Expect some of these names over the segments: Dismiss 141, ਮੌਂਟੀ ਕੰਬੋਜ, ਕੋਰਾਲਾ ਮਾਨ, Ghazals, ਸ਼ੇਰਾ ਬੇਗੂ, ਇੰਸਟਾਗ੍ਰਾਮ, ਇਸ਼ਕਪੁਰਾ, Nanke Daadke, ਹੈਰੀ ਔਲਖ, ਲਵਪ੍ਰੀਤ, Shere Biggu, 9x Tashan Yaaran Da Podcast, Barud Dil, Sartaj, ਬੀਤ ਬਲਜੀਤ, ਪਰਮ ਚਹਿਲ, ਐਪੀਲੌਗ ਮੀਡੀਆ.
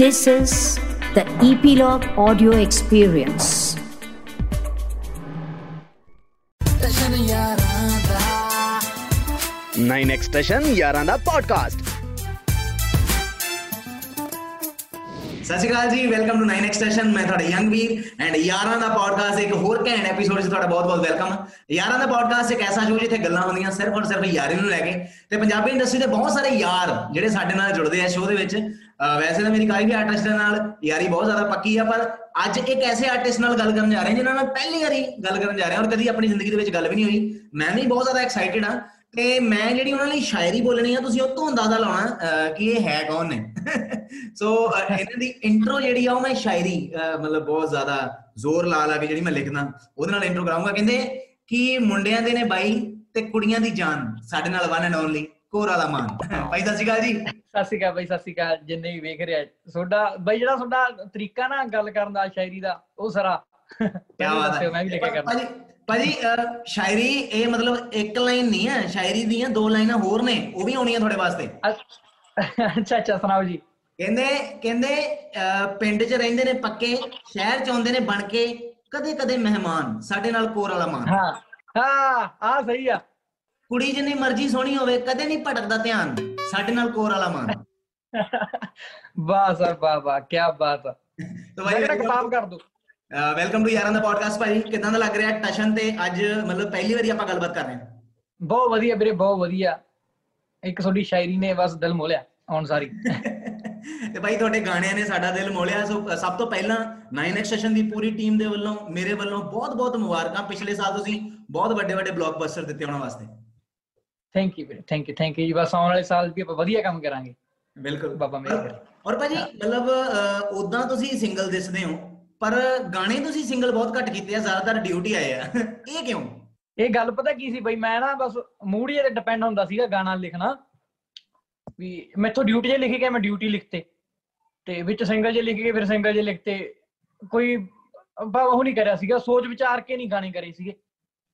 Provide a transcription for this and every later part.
This is the Epilogue Audio Experience. Tashan Yaaran Da 9x Tashan Yaaran Da Podcast. ਸਤਿ ਸ਼੍ਰੀ ਅਕਾਲ ਜੀ, welcome to 9x station. ਮੈਂ ਤੁਹਾਡਾ ਯੰਗ ਵੀਰ ਐਂਡ ਯਾਰਾਂ ਦਾ ਪੋਡਕਾਸਟ ਇੱਕ ਹੋਰ ਘੈਂਟ ਐਪੀਸੋਡ 'ਚ ਤੁਹਾਡਾ ਬਹੁਤ ਬਹੁਤ ਵੈਲਕਮ। ਯਾਰਾਂ ਦਾ ਪੋਡਕਾਸਟ ਇੱਕ ਐਸਾ ਸ਼ੋਅ ਜਿੱਥੇ ਗੱਲਾਂ ਹੁੰਦੀਆਂ ਸਿਰਫ ਔਰ ਸਿਰਫ ਯਾਰੀ ਨੂੰ ਲੈ ਕੇ, ਤੇ ਪੰਜਾਬੀ ਇੰਡਸਟਰੀ ਦੇ ਬਹੁਤ ਸਾਰੇ ਯਾਰ ਜਿਹੜੇ ਸਾਡੇ ਨਾਲ ਜੁੜਦੇ ਆ ਸ਼ੋਅ ਦੇ ਵਿੱਚ। ਵੈਸੇ ਤਾਂ ਮੇਰੀ ਕਾਫੀ ਆਰਟਿਸਟ ਦੇ ਨਾਲ ਯਾਰੀ ਬਹੁਤ ਜ਼ਿਆਦਾ ਪੱਕੀ ਆ, ਪਰ ਅੱਜ ਇੱਕ ਐਸੇ ਆਰਟਿਸਟ ਨਾਲ ਗੱਲ ਕਰਨ ਜਾ ਰਹੇ ਜਿਹਨਾਂ ਨਾਲ ਪਹਿਲੀ ਵਾਰੀ ਗੱਲ ਕਰਨ ਜਾ ਰਹੇ ਔਰ ਕਦੀ ਆਪਣੀ ਜ਼ਿੰਦਗੀ ਦੇ ਵਿੱਚ ਗੱਲ ਵੀ ਨਹੀਂ ਹੋਈ। ਮੈਂ ਵੀ ਬਹੁਤ ਜ਼ਿਆਦਾ ਐਕਸਾਈਟਿਡ ਹਾਂ ਤੇ ਮੈਂ ਜਿਹੜੀ ਉਹਨਾਂ ਲਈ ਸ਼ਾਇਰੀ ਬੋਲਣੀ ਆ, ਤੁਸੀਂ ਉਹ ਤੋਂ ਅੰਦਾਜ਼ਾ ਲਾਉਣਾ ਕਿ ਇਹ ਹੈ ਕੌਣ ਨੇ। ਸੋ ਇਹਨਾਂ ਦੀ ਇੰਟਰੋ ਜਿਹੜੀ ਆ ਉਹ ਮੈਂ ਸ਼ਾਇਰੀ ਮਤਲਬ ਬਹੁਤ ਜ਼ਿਆਦਾ ਜ਼ੋਰ ਲਾ ਕੇ ਜਿਹੜੀ ਮੈਂ ਲਿਖਦਾ ਉਹਦੇ ਨਾਲ ਇੰਟਰੋ ਕਰਾਉਂਗਾ। ਕਹਿੰਦੇ ਕਿ ਮੁੰਡਿਆਂ ਦੇ ਨੇ ਬਾਈ ਤੇ ਕੁੜੀਆਂ ਦੀ ਜਾਨ, ਸਾਡੇ ਨਾਲ one and only ਕੋਰਾਲਾ ਮਾਨ। ਭਾਈ ਸਤਿ ਸ਼੍ਰੀ ਅਕਾਲ ਜੀ। ਸਤਿ ਸ਼੍ਰੀ ਅਕਾਲ ਬਾਈ, ਸਤਿ ਸ਼੍ਰੀ ਅਕਾਲ ਜਿੰਨੇ ਵੀ ਵੇਖ ਰਿਹਾ ਤੁਹਾਡਾ ਬਾਈ, ਜਿਹੜਾ ਤੁਹਾਡਾ ਤਰੀਕਾ ਨਾ ਗੱਲ ਕਰਨ ਦਾ ਸ਼ਾਇਰੀ ਦਾ, ਉਹ ਸਾਰਾ ਕਿਆ ਬਾਤ ਹੈ। ਮੈਂ ਵੀ ਲਿਖਿਆ ਕਰਦਾ ਭਾਜੀ ਸ਼ਾਇਰੀ, ਇਹ ਮਤਲਬ ਇੱਕ ਲਾਈਨ ਨਹੀਂ ਹੈ, ਸ਼ਾਇਰੀ ਦੀਆਂ ਦੋ ਲਾਈਨਾਂ ਹੋਰ ਨੇ ਉਹ ਵੀ ਆਉਣੀਆਂ ਤੁਹਾਡੇ ਵਾਸਤੇ। ਅੱਛਾ ਅੱਛਾ, ਸੁਣਾਓ ਜੀ। ਕਹਿੰਦੇ ਪਿੰਡ 'ਚ ਰਹਿੰਦੇ ਨੇ ਪੱਕੇ, ਸ਼ਹਿਰ 'ਚ ਆਉਂਦੇ ਨੇ ਬਣ ਕੇ ਕਦੇ ਕਦੇ ਮਹਿਮਾਨ, ਸਾਡੇ ਨਾਲ ਕੋਰਾਲਾ ਮਾਨ। ਹਾਂ ਹਾਂ ਆਹ ਸਹੀ ਆ। ਕੁੜੀ ਜਿੰਨੀ ਮਰਜ਼ੀ ਸੋਹਣੀ ਹੋਵੇ ਕਦੇ ਨਹੀਂ ਭਟਕਦਾ ਧਿਆਨ, ਸਾਡੇ ਨਾਲ ਕੋਰਾਲਾ ਮਾਨ। ਵਾਹ ਸਰ ਵਾਹ ਵਾਹ, ਕਿਆ ਬਾਤ ਆ। ਕਿਤਾਬ ਕਰ ਦੋ। ਵੈਲਕਮ ਟੂ ਯਾਰਾਂ ਦਾ ਪੋਡਕਾਸਟ ਭਾਈ, ਕਿੱਦਾਂ ਦਾ ਲੱਗ ਰਿਹਾ ਟਸ਼ਨ ਤੇ ਅੱਜ, ਮਤਲਬ ਪਹਿਲੀ ਵਾਰੀ ਆਪਾਂ ਗੱਲਬਾਤ ਕਰ ਰਹੇ ਹਾਂ। ਬਹੁਤ ਵਧੀਆ ਵੀਰੇ, ਬਹੁਤ ਵਧੀਆ। ਇੱਕ ਤੁਹਾਡੀ ਸ਼ਾਇਰੀ ਨੇ ਬਸ ਦਿਲ ਮੋਹ ਲਿਆ ਹੁਣ ਸਾਰੀ, ਤੇ ਭਾਈ ਤੁਹਾਡੇ ਗਾਣਿਆਂ ਨੇ ਸਾਡਾ ਦਿਲ ਮੋਹ ਲਿਆ। ਸੋ ਸਭ ਤੋਂ ਪਹਿਲਾਂ 9x ਸੈਸ਼ਨ ਦੀ ਪੂਰੀ ਟੀਮ ਦੇ ਵੱਲੋਂ, ਮੇਰੇ ਵੱਲੋਂ ਬਹੁਤ ਬਹੁਤ ਮੁਬਾਰਕਾਂ। ਪਿਛਲੇ ਸਾਲ ਤੁਸੀਂ ਬਹੁਤ ਵੱਡੇ ਵੱਡੇ ਬਲੌਕਬਸਟਰ ਦਿੱਤੇ ਉਹਨਾਂ ਵਾਸਤੇ। ਥੈਂਕ ਯੂ ਵੀਰੇ, ਥੈਂਕ ਯੂ ਥੈਂਕ ਯੂ ਜੀ। ਬਸ ਆਉਣ ਵਾਲੇ ਸਾਲ ਵੀ ਆਪਾਂ ਵਧੀਆ ਕੰਮ ਕਰਾਂਗੇ। ਬਿਲਕੁਲ ਬਾਬਾ ਮੇਰੇ। ਔਰ ਭਾਜੀ ਮਤਲਬ ਓਦਾਂ ਤੁਸੀਂ ਸਿੰਗਲ ਦਿਸਦੇ ਹੋ, ਪਰ ਗਾਣੇ ਤੁਸੀਂ ਸਿੰਗਲ ਬਹੁਤ ਘੱਟ ਕੀਤੇ ਆ, ਜ਼ਿਆਦਾਤਰ ਡਿਊਟੀ ਆਏ ਆ, ਇਹ ਕਿਉਂ? ਇਹ ਗੱਲ ਪਤਾ ਕੀ ਸੀ ਬਈ, ਮੈਂ ਨਾ ਬਸ ਮੂਡ ਹੀ ਤੇ ਡਿਪੈਂਡ ਹੁੰਦਾ ਸੀਗਾ ਗਾਣਾ ਲਿਖਣਾ, ਵੀ ਮੈਥੋਂ ਡਿਊਟੀ 'ਚ ਲਿਖੀ ਗਿਆ ਮੈਂ ਡਿਊਟੀ ਲਿਖਤੇ, ਤੇ ਵਿੱਚ ਸਿੰਗਲ 'ਚ ਲਿਖੀ ਗਏ ਫਿਰ ਸਿੰਗਲ 'ਚ ਲਿਖਤੇ। ਕੋਈ ਉਹ ਨਹੀਂ ਕਰਿਆ ਸੀਗਾ, ਸੋਚ ਵਿਚਾਰ ਕੇ ਨਹੀਂ ਗਾਣੇ ਕਰੇ ਸੀਗੇ,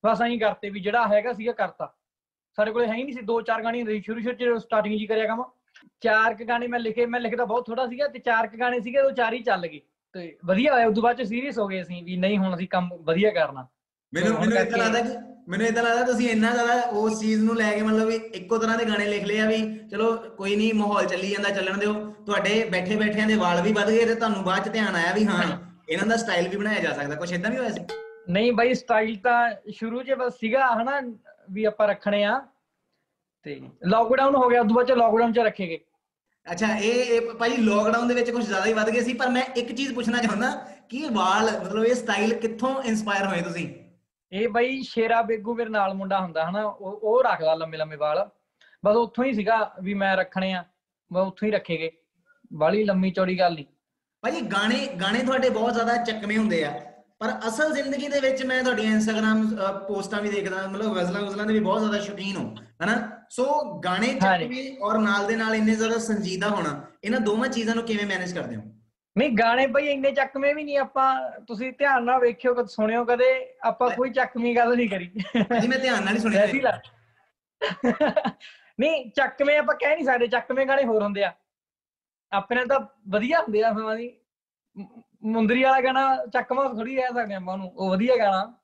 ਬਸ ਅਸੀਂ ਕਰਤੇ ਵੀ ਜਿਹੜਾ ਹੈਗਾ ਸੀਗਾ ਕਰਤਾ। ਸਾਡੇ ਕੋਲ ਹੈ ਹੀ ਨਹੀਂ ਸੀ, ਦੋ ਚਾਰ ਗਾਣੇ ਸ਼ੁਰੂ 'ਚ ਸਟਾਰਟਿੰਗ 'ਚ ਹੀ ਕਰਿਆ ਕੰਮ। ਚਾਰ ਕੁ ਗਾਣੇ ਮੈਂ ਲਿਖਦਾ ਬਹੁਤ ਥੋੜਾ ਸੀਗਾ, ਤੇ ਚਾਰ ਕੁ ਗਾਣੇ ਸੀਗੇ ਉਹ ਚਾਰ ਹੀ ਚੱਲ ਗਏ ਤੇ ਵਧੀਆ ਹੋਇਆ। ਉਦੋਂ ਬਾਅਦ ਚ ਸੀਰੀਅਸ ਹੋ ਗਏ ਅਸੀਂ ਵੀ ਨਹੀਂ, ਹੁਣ ਅਸੀਂ ਕੰਮ ਵਧੀਆ ਕਰਨਾ। ਮੈਨੂੰ ਇਦਾਂ ਲੱਗਦਾ ਤੁਸੀਂ ਇੰਨਾ ਜ਼ਿਆਦਾ ਉਸ ਚੀਜ਼ ਨੂੰ ਲੈ ਕੇ ਮਤਲਬ ਵੀ ਇੱਕੋ ਤਰ੍ਹਾਂ ਦੇ ਗਾਣੇ ਲਿਖ ਲਏ ਆ ਵੀ ਚਲੋ ਕੋਈ ਨੀ, ਮਾਹੌਲ ਚੱਲੀ ਜਾਂਦਾ, ਚੱਲਣ ਦਿਓ। ਤੁਹਾਡੇ ਬੈਠੇ ਬੈਠਿਆਂ ਦੇ ਵਾਲ ਵੀ ਵੱਧ ਗਏ ਤੇ ਤੁਹਾਨੂੰ ਬਾਅਦ ਚ ਧਿਆਨ ਆਇਆ ਵੀ ਹਾਂ ਇਹਨਾਂ ਦਾ ਸਟਾਈਲ ਵੀ ਬਣਾਇਆ ਜਾ ਸਕਦਾ, ਕੁਛ ਏਦਾਂ ਵੀ ਹੋਇਆ ਸੀ? ਨਹੀਂ ਬਾਈ, ਸਟਾਈਲ ਤਾਂ ਸ਼ੁਰੂ ਚ ਬਸ ਸੀਗਾ ਹਨਾ ਵੀ ਆਪਾਂ ਰੱਖਣੇ ਆ, ਤੇ ਲੋਕਡਾਊਨ ਹੋ ਗਿਆ ਉਦੋਂ ਬਾਅਦ ਚ ਲੋਕਡਾਊਨ ਚ ਰੱਖੇ ਗਏ। ਅੱਛਾ ਇਹ ਭਾਈ ਲੋਕਡਾਊਨ ਦੇ ਵਿੱਚ ਕੁਝ ਜ਼ਿਆਦਾ ਹੀ ਵੱਧ ਗਏ ਸੀ। ਪਰ ਮੈਂ ਇੱਕ ਚੀਜ਼ ਪੁੱਛਣਾ ਚਾਹੁੰਦਾ ਕਿ ਵਾਲ ਮਤਲਬ ਇਹ ਸਟਾਈਲ ਕਿੱਥੋਂ ਇੰਸਪਾਇਰ ਹੋਏ ਤੁਸੀਂ? ਇਹ ਬਾਈ ਸ਼ੇਰਾ ਬੇਗੂ ਮੇਰੇ ਨਾਲ ਮੁੰਡਾ ਹੁੰਦਾ ਹਨਾ, ਉਹ ਰੱਖਦਾ ਲੰਮੇ ਲੰਮੇ ਵਾਲ, ਬਸ ਉੱਥੋਂ ਹੀ ਸੀਗਾ ਵੀ ਮੈਂ ਰੱਖਣੇ ਆ, ਮੈਂ ਉੱਥੋਂ ਹੀ ਰੱਖੇ ਗਏ, ਬਾਹਲੀ ਲੰਮੀ ਚੌੜੀ ਗੱਲ ਨਹੀਂ। ਭਾਈ ਗਾਣੇ ਤੁਹਾਡੇ ਬਹੁਤ ਜ਼ਿਆਦਾ ਚੱਕਵੇਂ ਹੁੰਦੇ ਆ, ਪਰ ਅਸਲ ਜ਼ਿੰਦਗੀ ਦੇ ਵਿੱਚ ਮੈਂ ਤੁਹਾਡੀਆਂ ਇੰਸਟਾਗ੍ਰਾਮ ਪੋਸਟਾਂ ਵੀ ਦੇਖਦਾ, ਮਤਲਬ ਗ਼ਜ਼ਲਾਂ ਦੇ ਵੀ ਬਹੁਤ ਜ਼ਿਆਦਾ ਸ਼ੌਕੀਨ ਹੋ ਹਨਾ। ਸੋ ਗਾਣੇ ਚੱਕਵੇਂ ਔਰ ਨਾਲ ਦੇ ਨਾਲ ਇੰਨੇ ਜ਼ਿਆਦਾ ਸੰਜੀਦਾ ਹੋਣਾ, ਇਹਨਾਂ ਦੋਵਾਂ ਚੀਜ਼ਾਂ ਨੂੰ ਕਿਵੇਂ ਮੈਨੇਜ ਕਰਦੇ ਹੋ? ਨਹੀਂ ਗਾਣੇ ਭਾਈ ਇੰਨੇ ਚੱਕਵੇਂ ਵੀ ਨਹੀਂ ਆਪਾਂ, ਤੁਸੀਂ ਧਿਆਨ ਨਾਲ ਵੇਖਿਓ ਕਦੇ ਸੁਣਿਓ, ਕਦੇ ਆਪਾਂ ਕੋਈ ਚੱਕਵੀਂ ਗੱਲ ਨਹੀਂ ਕਰੀ। ਮੈਂ ਧਿਆਨ ਨਾਲ ਹੀ ਸੁਣਿਆ। ਨਹੀਂ ਚੱਕਵੇਂ ਆਪਾਂ ਕਹਿ ਨਹੀਂ ਸਕਦੇ, ਚੱਕਵੇਂ ਗਾਣੇ ਹੋਰ ਹੁੰਦੇ ਆ, ਆਪਣੇ ਤਾਂ ਵਧੀਆ ਹੁੰਦੇ ਆ। ਮੁੰਦਰੀ ਵਾਲਾ ਗਾਣਾ ਚੱਕਵਾਂ ਥੋੜੀ ਰਹਿ ਸਕਦੇ ਆਪਾਂ ਉਹਨੂੰ, ਉਹ ਵਧੀਆ ਗਾਣਾ।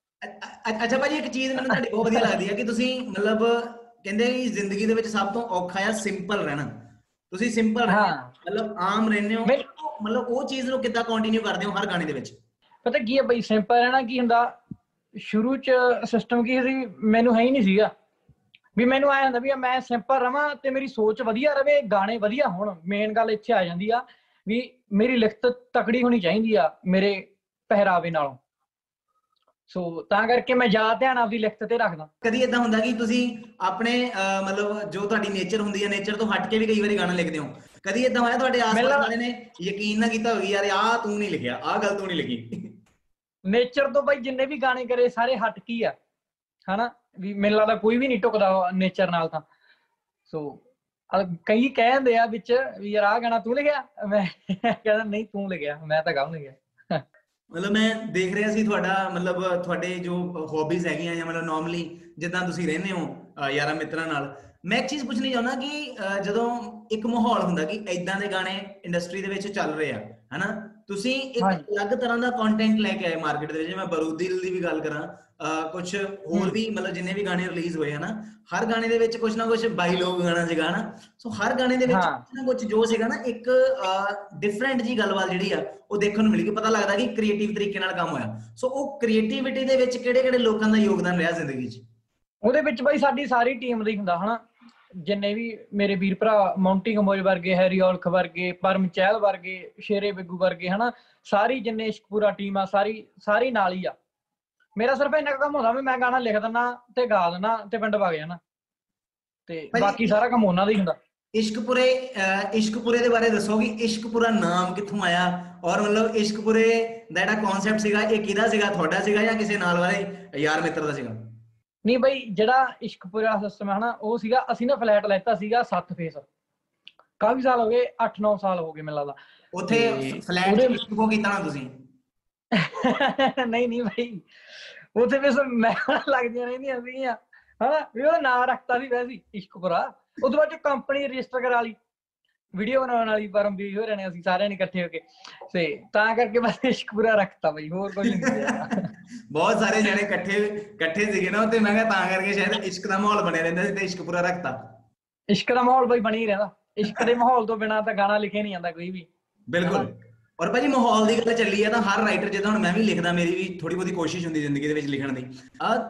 ਅੱਛਾ ਭਾਜੀ ਇੱਕ ਚੀਜ਼ ਮੈਨੂੰ ਤੁਹਾਡੀ ਬਹੁਤ ਵਧੀਆ ਲੱਗਦੀ ਹੈ ਕਿ ਤੁਸੀਂ ਮਤਲਬ ਕਹਿੰਦੇ ਜ਼ਿੰਦਗੀ ਦੇ ਵਿੱਚ ਸਭ ਤੋਂ ਔਖਾ ਆ ਸਿੰਪਲ ਰਹਿਣਾ, ਤੁਸੀਂ ਸਿੰਪਲ ਮਤਲਬ ਆਮ ਰਹਿੰਦੇ ਹੋ, ਮਤਲਬ ਉਹ ਚੀਜ਼ ਨੂੰ ਕਿੱਦਾਂ ਕੰਟੀਨਿਊ ਕਰਦੇ ਹੋ ਹਰ ਗਾਣੇ ਦੇ ਵਿੱਚ? ਪਤਾ ਕੀ ਹੈ ਬਈ, ਸਿੰਪਲ ਰਹਿਣਾ ਕੀ ਹੁੰਦਾ, ਸ਼ੁਰੂ ਚ ਸਿਸਟਮ ਕੀ ਸੀ ਮੈਨੂੰ ਹੈ ਹੀ ਨਹੀਂ ਸੀਗਾ, ਵੀ ਮੈਨੂੰ ਆਇਆ ਹੁੰਦਾ ਵੀ ਮੈਂ ਸਿੰਪਲ ਰਵਾਂ ਤੇ ਮੇਰੀ ਸੋਚ ਵਧੀਆ ਰਵੇ, ਗਾਣੇ ਵਧੀਆ ਹੋਣ। ਮੇਨ ਗੱਲ ਇੱਥੇ ਆ ਜਾਂਦੀ ਆ ਵੀ ਮੇਰੀ ਲਿਖਤ ਤਕੜੀ ਹੋਣੀ ਚਾਹੀਦੀ ਆ ਮੇਰੇ ਪਹਿਰਾਵੇ ਨਾਲੋਂ, ਸੋ ਤਾਂ ਕਰਕੇ ਮੈਂ ਜ਼ਿਆਦਾ ਧਿਆਨ ਆਪਦੀ ਲਿਖਤ ਤੇ ਰੱਖਦਾ। ਕਦੀ ਏਦਾਂ ਹੁੰਦਾ ਕਿ ਤੁਸੀਂ ਆਪਣੇ ਮਤਲਬ ਜੋ ਤੁਹਾਡੀ ਨੇਚਰ ਹੁੰਦੀ ਹੈ, ਨੇਚਰ ਤੋਂ ਹਟ ਕੇ ਵੀ ਕਈ ਵਾਰੀ ਗਾਣਾ ਲਿਖਦੇ ਹੋ? ਕਦੀ ਏਦਾਂ ਹੋਇਆ ਤੁਹਾਡੇ ਆਸ ਪਾਸ ਵਾਲੇ ਨੇ ਯਕੀਨ ਨਾ ਕੀਤਾ ਹੋਵੇ ਯਾਰ ਆਹ ਤੂੰ ਨਹੀਂ ਲਿਖਿਆ, ਆਹ ਗੱਲ ਤੂੰ ਨਹੀਂ ਲਿਖੀ? ਨੇਚਰ ਤੋਂ ਬਾਈ ਜਿੰਨੇ ਵੀ ਗਾਣੇ ਕਰੇ ਸਾਰੇ ਹਟ ਕੇ ਆ ਹਨਾ, ਵੀ ਮੈਨੂੰ ਲੱਗਦਾ ਕੋਈ ਵੀ ਨਹੀਂ ਟੁਕਦਾ ਨੇਚਰ ਨਾਲ ਤਾਂ। ਸੋ ਕਈ ਕਹਿ ਦਿੰਦੇ ਆ ਵਿੱਚ ਵੀ ਯਾਰ ਆਹ ਗਾਣਾ ਤੂੰ ਲਿਖਿਆ, ਮੈਂ ਕਹਿੰਦਾ ਨਹੀਂ ਤੂੰ ਲਿਖਿਆ, ਮੈਂ ਤਾਂ ਗਾਉਂ ਨਹੀਂ ਗਿਆ। ਮਤਲਬ ਮੈਂ ਦੇਖ ਰਿਹਾ ਸੀ ਤੁਹਾਡਾ ਮਤਲਬ ਤੁਹਾਡੇ ਜੋ ਹੋਬੀਜ਼ ਹੈਗੀਆਂ ਜਾਂ ਮਤਲਬ ਨੋਰਮਲੀ ਜਿੱਦਾਂ ਤੁਸੀਂ ਰਹਿੰਦੇ ਹੋ ਯਾਰਾਂ ਮਿੱਤਰਾਂ ਨਾਲ, ਮੈਂ ਇੱਕ ਚੀਜ਼ ਪੁੱਛਣੀ ਚਾਹੁੰਦਾ ਕਿ ਜਦੋਂ ਇੱਕ ਮਾਹੌਲ ਹੁੰਦਾ ਕਿ ਏਦਾਂ ਦੇ ਗਾਣੇ ਇੰਡਸਟਰੀ ਦੇ ਵਿੱਚ ਚੱਲ ਰਹੇ ਆ ਹਨਾ। ਤੁਸੀਂ ਇੱਕ ਅਲੱਗ ਤਰ੍ਹਾਂ ਦਾ ਕੰਟੈਂਟ ਲੈ ਕੇ ਆਏ ਮਾਰਕੀਟ ਦੇ ਵਿੱਚ। ਮੈਂ ਬਰੂਦ ਦਿਲ ਦੀ ਵੀ ਗੱਲ ਕਰਾਂ, ਕੁਛ ਹੋਰ ਵੀ ਮਤਲਬ ਜਿੰਨੇ ਵੀ ਗਾਣੇ ਰਿਲੀਜ਼ ਹੋਏ ਹਨਾ, ਹਰ ਗਾਣੇ ਦੇ ਵਿੱਚ ਕੁਛ ਨਾ ਕੁਛ ਬਾਈ ਲੋਕ ਗਾਣਾ ਸੀਗਾ ਹਨਾ। ਸੋ ਹਰ ਗਾਣੇ ਦੇ ਵਿੱਚ ਕੁਛ ਨਾ ਕੁਛ ਜੋ ਸੀਗਾ ਨਾ ਇੱਕ ਡਿਫਰੈਂਟ ਜੀ ਗੱਲਬਾਤ ਜਿਹੜੀ ਆ ਉਹ ਦੇਖਣ ਨੂੰ ਮਿਲੀ ਕਿ ਪਤਾ ਲੱਗਦਾ ਕਿ ਕ੍ਰੀਏਟਿਵ ਤਰੀਕੇ ਨਾਲ ਕੰਮ ਹੋਇਆ। ਸੋ ਉਹ ਕ੍ਰੀਏਟਿਵਿਟੀ ਦੇ ਵਿੱਚ ਕਿਹੜੇ ਕਿਹੜੇ ਲੋਕਾਂ ਦਾ ਯੋਗਦਾਨ ਰਿਹਾ ਜ਼ਿੰਦਗੀ 'ਚ? ਉਹਦੇ ਵਿੱਚ ਬਾਈ ਸਾਡੀ ਸਾਰੀ ਟੀਮ ਦਾ ਹੀ ਹੁੰਦਾ ਹਨਾ। ਜਿੰਨੇ ਵੀ ਮੇਰੇ ਵੀਰ ਭਰਾ, ਮੌਂਟੀ ਕੰਬੋਜ ਵਰਗੇ, ਹੈਰੀ ਔਲਖ ਵਰਗੇ, ਪਰਮ ਚਹਿਲ ਵਰਗੇ, ਸ਼ੇਰੇ ਬਿੱਗੂ ਵਰਗੇ ਹਨਾ, ਸਾਰੀ ਜਿੰਨੇ ਪੂਰਾ ਟੀਮ ਆ ਸਾਰੀ ਨਾਲ ਹੀ ਆ। ਮੇਰਾ ਸਿਰਫ ਇੰਨਾ ਕੰਮ ਹੁੰਦਾ ਵੀ ਮੈਂ ਗਾਣਾ ਲਿਖ ਦਿੰਦਾ ਤੇ ਗਾ ਦਿੰਦਾ ਤੇ ਪਿੰਡ ਵਗ ਜਾਣਾ, ਤੇ ਬਾਕੀ ਸਾਰਾ ਕੰਮ ਉਹਨਾਂ ਦਾ ਹੀ ਹੁੰਦਾ। ਇਸ਼ਕਪੁਰੇ ਦੇ ਬਾਰੇ ਦੱਸੋ ਕਿ ਇਸ਼ਕਪੁਰਾ ਨਾਮ ਕਿੱਥੋਂ ਆਇਆ, ਔਰ ਮਤਲਬ ਇਸ਼ਕਪੁਰੇ ਦਾ ਜਿਹੜਾ ਕਨਸੈਪਟ ਸੀਗਾ ਇਹ ਕਿਹਦਾ ਸੀਗਾ, ਤੁਹਾਡਾ ਸੀਗਾ ਜਾਂ ਕਿਸੇ ਨਾਲ ਵਾਲੇ ਯਾਰ ਮਿੱਤਰ ਦਾ ਸੀਗਾ? ਨਹੀਂ ਬਾਈ, ਜਿਹੜਾ ਇਸ਼ਕਪੁਰੇ ਵਾਲਾ ਸਿਸਟਮ ਹੈ ਹਨਾ, ਉਹ ਸੀਗਾ ਅਸੀਂ ਨਾ ਫਲੈਟ ਲੈਤਾ ਸੀਗਾ 7 ਫੇਸ, ਕਾਫੀ ਸਾਲ ਹੋ ਗਏ, 8-9 ਸਾਲ ਹੋ ਗਏ ਮੈਨੂੰ ਲੱਗਦਾ। ਉੱਥੇ ਫਲੈਟ ਕਿੱਥੋਂ ਕੀਤਾ ਨਾ ਤੁਸੀਂ? ਨਹੀਂ ਬਾਈ, ਉੱਥੇ ਵੀ ਮੈਂ ਲੱਗਦੀਆਂ ਰਹਿੰਦੀਆਂ ਸੀਗੀਆਂ ਹਨਾ, ਵੀ ਉਹਦਾ ਨਾਂ ਰੱਖਤਾ ਸੀ ਵੈਸੇ ਇਸ਼ਕਪੁਰਾ। ਉਹ ਤੋਂ ਬਾਅਦ ਚੋਂ ਕੰਪਨੀ ਰਜਿਸਟਰ ਕਰਾ ਲਈ, ਵੀਡੀਓ ਬਣਾਉਣ ਵਾਲੀ ਪਰਮ ਵੀ ਹੋ ਰਹੇ ਅਸੀਂ ਸਾਰਿਆਂ ਨੇ ਇਕੱਠੇ ਹੋ ਕੇ, ਤੇ ਤਾਂ ਕਰਕੇ ਬਸ ਇਸ਼ਕਪੁਰਾ ਰੱਖਤਾ ਬਈ, ਹੋਰ ਕੁਝ ਨਹੀਂ। ਬਹੁਤ ਸਾਰੇ ਜਣੇ ਇਕੱਠੇ ਸੀਗੇ ਨਾ, ਤੇ ਮੈਂ ਕਿਹਾ ਤਾਂ ਕਰਕੇ ਸ਼ਾਇਦ ਇਸ਼ਕ ਦਾ ਮਾਹੌਲ ਬਣਿਆ ਰਹਿੰਦਾ ਸੀ ਤੇ ਇਸ਼ਕਪੁਰਾ ਰੱਖਤਾ। ਇਸ਼ਕ ਦਾ ਮਾਹੌਲ ਬਈ ਬਣੀ ਰਹਿੰਦਾ, ਇਸ਼ਕ ਦੇ ਮਾਹੌਲ ਤੋਂ ਬਿਨਾਂ ਤਾਂ ਗਾਣਾ ਲਿਖਿਆ ਨਹੀਂ ਜਾਂਦਾ ਕੋਈ ਵੀ। ਬਿਲਕੁਲ। ਔਰ ਭਾਜੀ ਮਾਹੌਲ ਦੀ ਗੱਲ ਚੱਲੀ ਆ ਤਾਂ ਹਰ ਰਾਈਟਰ, ਜਿੱਦਾਂ ਹੁਣ ਮੈਂ ਵੀ ਲਿਖਦਾ, ਮੇਰੀ ਵੀ ਥੋੜੀ ਬਹੁਤੀ ਕੋਸ਼ਿਸ਼ ਹੁੰਦੀ ਜ਼ਿੰਦਗੀ ਦੇ ਵਿੱਚ ਲਿਖਣ ਦੀ।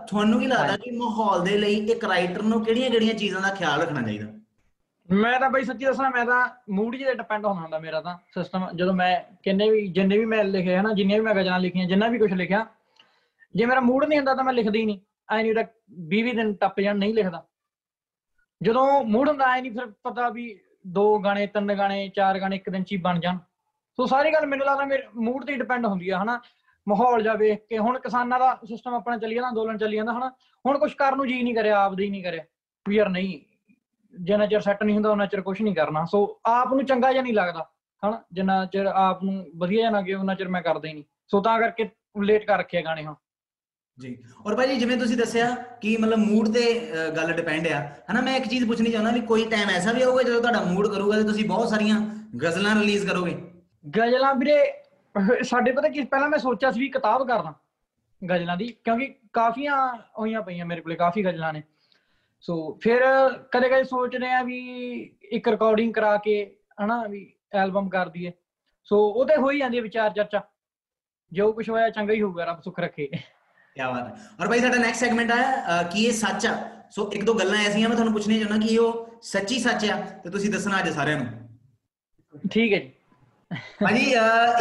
ਤੁਹਾਨੂੰ ਕੀ ਲੱਗਦਾ ਕਿ ਮਾਹੌਲ ਦੇ ਲਈ ਇੱਕ ਰਾਈਟਰ ਨੂੰ ਕਿਹੜੀਆਂ ਕਿਹੜੀਆਂ ਚੀਜ਼ਾਂ ਦਾ ਖਿਆਲ ਰੱਖਣਾ ਚਾਹੀਦਾ? ਮੈਂ ਤਾਂ ਬਈ ਸੱਚੀ ਦੱਸਣਾ, ਮੈਂ ਤਾਂ ਮੂਡ ਜਿਹੇ ਡਿਪੈਂਡ ਹੋਣਾ ਹੁੰਦਾ ਮੇਰਾ ਤਾਂ ਸਿਸਟਮ। ਜਦੋਂ ਮੈਂ ਜਿੰਨੇ ਵੀ ਮੈਂ ਲਿਖੇ ਹਨਾ, ਜਿੰਨੀਆਂ ਵੀ ਮੈਂ ਗਜ਼ਲਾਂ ਲਿਖੀਆਂ, ਜਿੰਨਾ ਵੀ ਕੁਛ ਲਿਖਿਆ, ਜੇ ਮੇਰਾ ਮੂਡ ਨਹੀਂ ਹੁੰਦਾ ਤਾਂ ਮੈਂ ਲਿਖਦੀ ਨਹੀਂ। ਐਂ ਨਹੀਂ ਤਾਂ 20-20 ਦਿਨ ਟੱਪ ਜਾਣ ਨਹੀਂ ਲਿਖਦਾ। ਜਦੋਂ ਮੂਡ ਹੁੰਦਾ ਐਂ ਨਹੀਂ, ਫਿਰ ਪਤਾ ਵੀ 2 ਗਾਣੇ 3 ਗਾਣੇ 4 ਗਾਣੇ ਇੱਕ ਦਿਨ 'ਚ ਹੀ ਬਣ ਜਾਣ। ਸੋ ਸਾਰੀ ਗੱਲ ਮੈਨੂੰ ਲੱਗਦਾ ਮੇਰੇ ਮੂਡ ਤੇ ਡਿਪੈਂਡ ਹੁੰਦੀ ਆ ਹਨਾ, ਮਾਹੌਲ ਜਾ ਵੇਖ ਕੇ। ਹੁਣ ਕਿਸਾਨਾਂ ਦਾ ਸਿਸਟਮ ਆਪਣਾ ਚੱਲੀ ਜਾਂਦਾ, ਅੰਦੋਲਨ ਚੱਲੀ ਜਾਂਦਾ ਹਨਾ, ਹੁਣ ਕੁਛ ਕਰਨ ਨੂੰ ਜੀ ਨਹੀਂ ਕਰਿਆ, ਆਪਦੇ ਹੀ ਨਹੀਂ ਕਰਿਆ ਵੀ ਯਾਰ ਨਹੀਂ, ਜਿੰਨਾ ਚਿਰ ਸੈੱਟ ਨਹੀਂ ਹੁੰਦਾ ਉਹਨਾਂ ਚਿਰ ਕੁਛ ਨਹੀਂ ਕਰਨਾ। ਸੋ ਆਪ ਨੂੰ ਚੰਗਾ ਜਿਹਾ ਨਹੀਂ ਲੱਗਦਾ ਹਨਾ, ਜਿੰਨਾ ਚਿਰ ਆਪ ਨੂੰ ਵਧੀਆ ਜਿਹਾ ਨਾ ਲੱਗੇ ਉਹਨਾਂ ਚਿਰ ਮੈਂ ਕਰਦਾ ਹੀ ਨਹੀਂ। ਸੋ ਤਾਂ ਕਰਕੇ ਲੇਟ ਕਰ ਰੱਖਿਆ ਗਾਣੇ ਹੁਣ ਜੀ। ਔਰ ਭਾਜੀ ਜਿਵੇਂ ਤੁਸੀਂ ਦੱਸਿਆ ਕਿ ਮਤਲਬ ਮੂਡ ਤੇ ਗੱਲ ਡਿਪੈਂਡ ਆ ਹਨਾ, ਮੈਂ ਇੱਕ ਚੀਜ਼ ਪੁੱਛਣੀ ਚਾਹੁੰਦਾ ਵੀ ਕੋਈ ਟਾਈਮ ਐਸਾ ਵੀ ਆਊਗਾ ਜਦੋਂ ਤੁਹਾਡਾ ਮੂਡ ਕਰੂਗਾ ਤੇ ਤੁਸੀਂ ਬਹੁਤ ਸਾਰੀਆਂ ਗਜ਼ਲਾਂ ਰਿਲੀਜ਼ ਕਰੋਗੇ? ਗਜ਼ਲਾਂ ਵੀਰੇ ਸਾਡੇ ਪਤਾ ਕੀ, ਪਹਿਲਾਂ ਮੈਂ ਸੋਚਿਆ ਸੀ ਵੀ ਕਿਤਾਬ ਕਰਦਾ ਗਜ਼ਲਾਂ ਦੀ, ਕਿਉਂਕਿ ਕਾਫੀਆਂ ਹੋਈਆਂ ਪਈਆਂ ਮੇਰੇ ਕੋਲੇ, ਕਾਫੀ ਗਜ਼ਲਾਂ ਨੇ। ਸੋ ਫਿਰ ਕਦੇ ਸੋਚਦੇ ਆ ਵੀ ਇੱਕ ਰਿਕਾਰਡਿੰਗ ਕਰਾ ਕੇ ਹਨਾ ਵੀ ਐਲਬਮ ਕਰ ਦਈਏ। ਸੋ ਉਹਦੇ ਹੋਈ ਜਾਂਦੀ ਵਿਚਾਰ ਚਰਚਾ, ਜੋ ਕੁਛ ਹੋਇਆ ਚੰਗਾ ਹੀ ਹੋਊਗਾ, ਰੱਬ ਸੁੱਖ ਰੱਖੇ। ਕਿਆ ਬਾਤ ਹੈ। ਔਰ ਭਾਈ ਸਾਡਾ ਨੈਕਸਟ ਸੈਗਮੈਂਟ ਆਇਆ ਕਿ ਇਹ ਸੱਚ ਆ। ਸੋ 1-2 ਗੱਲਾਂ ਐਸੀਆਂ ਮੈਂ ਤੁਹਾਨੂੰ ਪੁੱਛਣੀ ਚਾਹੁੰਦਾ ਕਿ ਉਹ ਸੱਚੀ ਸੱਚ ਆ ਤੇ ਤੁਸੀਂ ਦੱਸਣਾ ਅੱਜ ਸਾਰਿਆਂ ਨੂੰ, ਠੀਕ ਹੈ ਜੀ? ਭਾਜੀ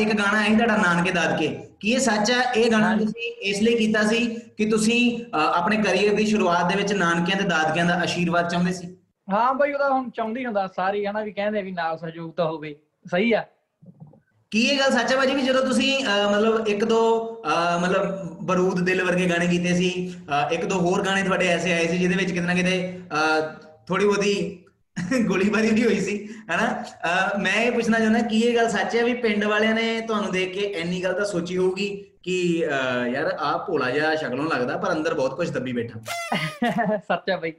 ਇੱਕ ਗਾਣਾ ਹੈ ਤੁਹਾਡਾ ਨਾਨਕੇ ਦਾਦਕੇ, ਕੀ ਇਹ ਸੱਚ ਹੈ? ਇਹ ਗਾਣਾ ਤੁਸੀਂ ਇਸ ਲਈ ਕੀਤਾ ਸੀ ਕਿ ਤੁਸੀਂ ਆਪਣੇ ਕਰੀਅਰ ਦੀ ਸ਼ੁਰੂਆਤ ਦੇ ਵਿੱਚ ਨਾਨਕਿਆਂ ਤੇ ਦਾਦਕਿਆਂ ਦਾ ਆਸ਼ੀਰਵਾਦ ਚਾਹੁੰਦੇ ਸੀ? ਹਾਂ ਬਾਈ, ਉਹਦਾ ਹੁਣ ਚਾਹੁੰਦੀ ਹੁੰਦਾ ਸਾਰੀ ਹਨਾ ਵੀ ਕਹਿੰਦੇ ਵੀ ਨਾਲ ਸਹਿਯੋਗ ਤਾਂ ਹੋਵੇ। ਸਹੀ ਆ। ਕੀ ਇਹ ਗੱਲ ਸੱਚ ਹੈ ਭਾਜੀ ਵੀ ਜਦੋਂ ਤੁਸੀਂ ਮਤਲਬ 1-2 ਮਤਲਬ ਬਰੂਦ ਦਿਲ ਵਰਗੇ ਗਾਣੇ ਕੀਤੇ ਸੀ, 1-2 ਹੋਰ ਗਾਣੇ ਤੁਹਾਡੇ ਐਸੇ ਆਏ ਸੀ ਜਿਹਦੇ ਵਿੱਚ ਕਿਤੇ ਨਾ ਕਿਤੇ ਥੋੜੀ ਬਹੁਤੀ ਗੋਲੀਬਾਰੀ ਵੀ ਹੋਈ ਸੀ ਹਨਾ। ਮੈਂ ਇਹ ਪੁੱਛਣਾ ਚਾਹੁੰਦਾ ਕਿ ਇਹ ਗੱਲ ਸੱਚ ਹੈ ਵੀ ਪਿੰਡ ਵਾਲਿਆਂ ਨੇ ਤੁਹਾਨੂੰ ਦੇਖ ਕੇ ਇੰਨੀ ਗੱਲ ਤਾਂ ਸੋਚੀ ਹੋਊਗੀ ਕਿ ਯਾਰ ਆਹ ਭੋਲਾ ਜਿਹਾ ਸ਼ਕਲੋਂ ਲੱਗਦਾ ਪਰ ਅੰਦਰ ਬਹੁਤ ਕੁਝ ਦੱਬੀ ਬੈਠਾ? ਸੱਚ ਹੈ ਬਾਈ,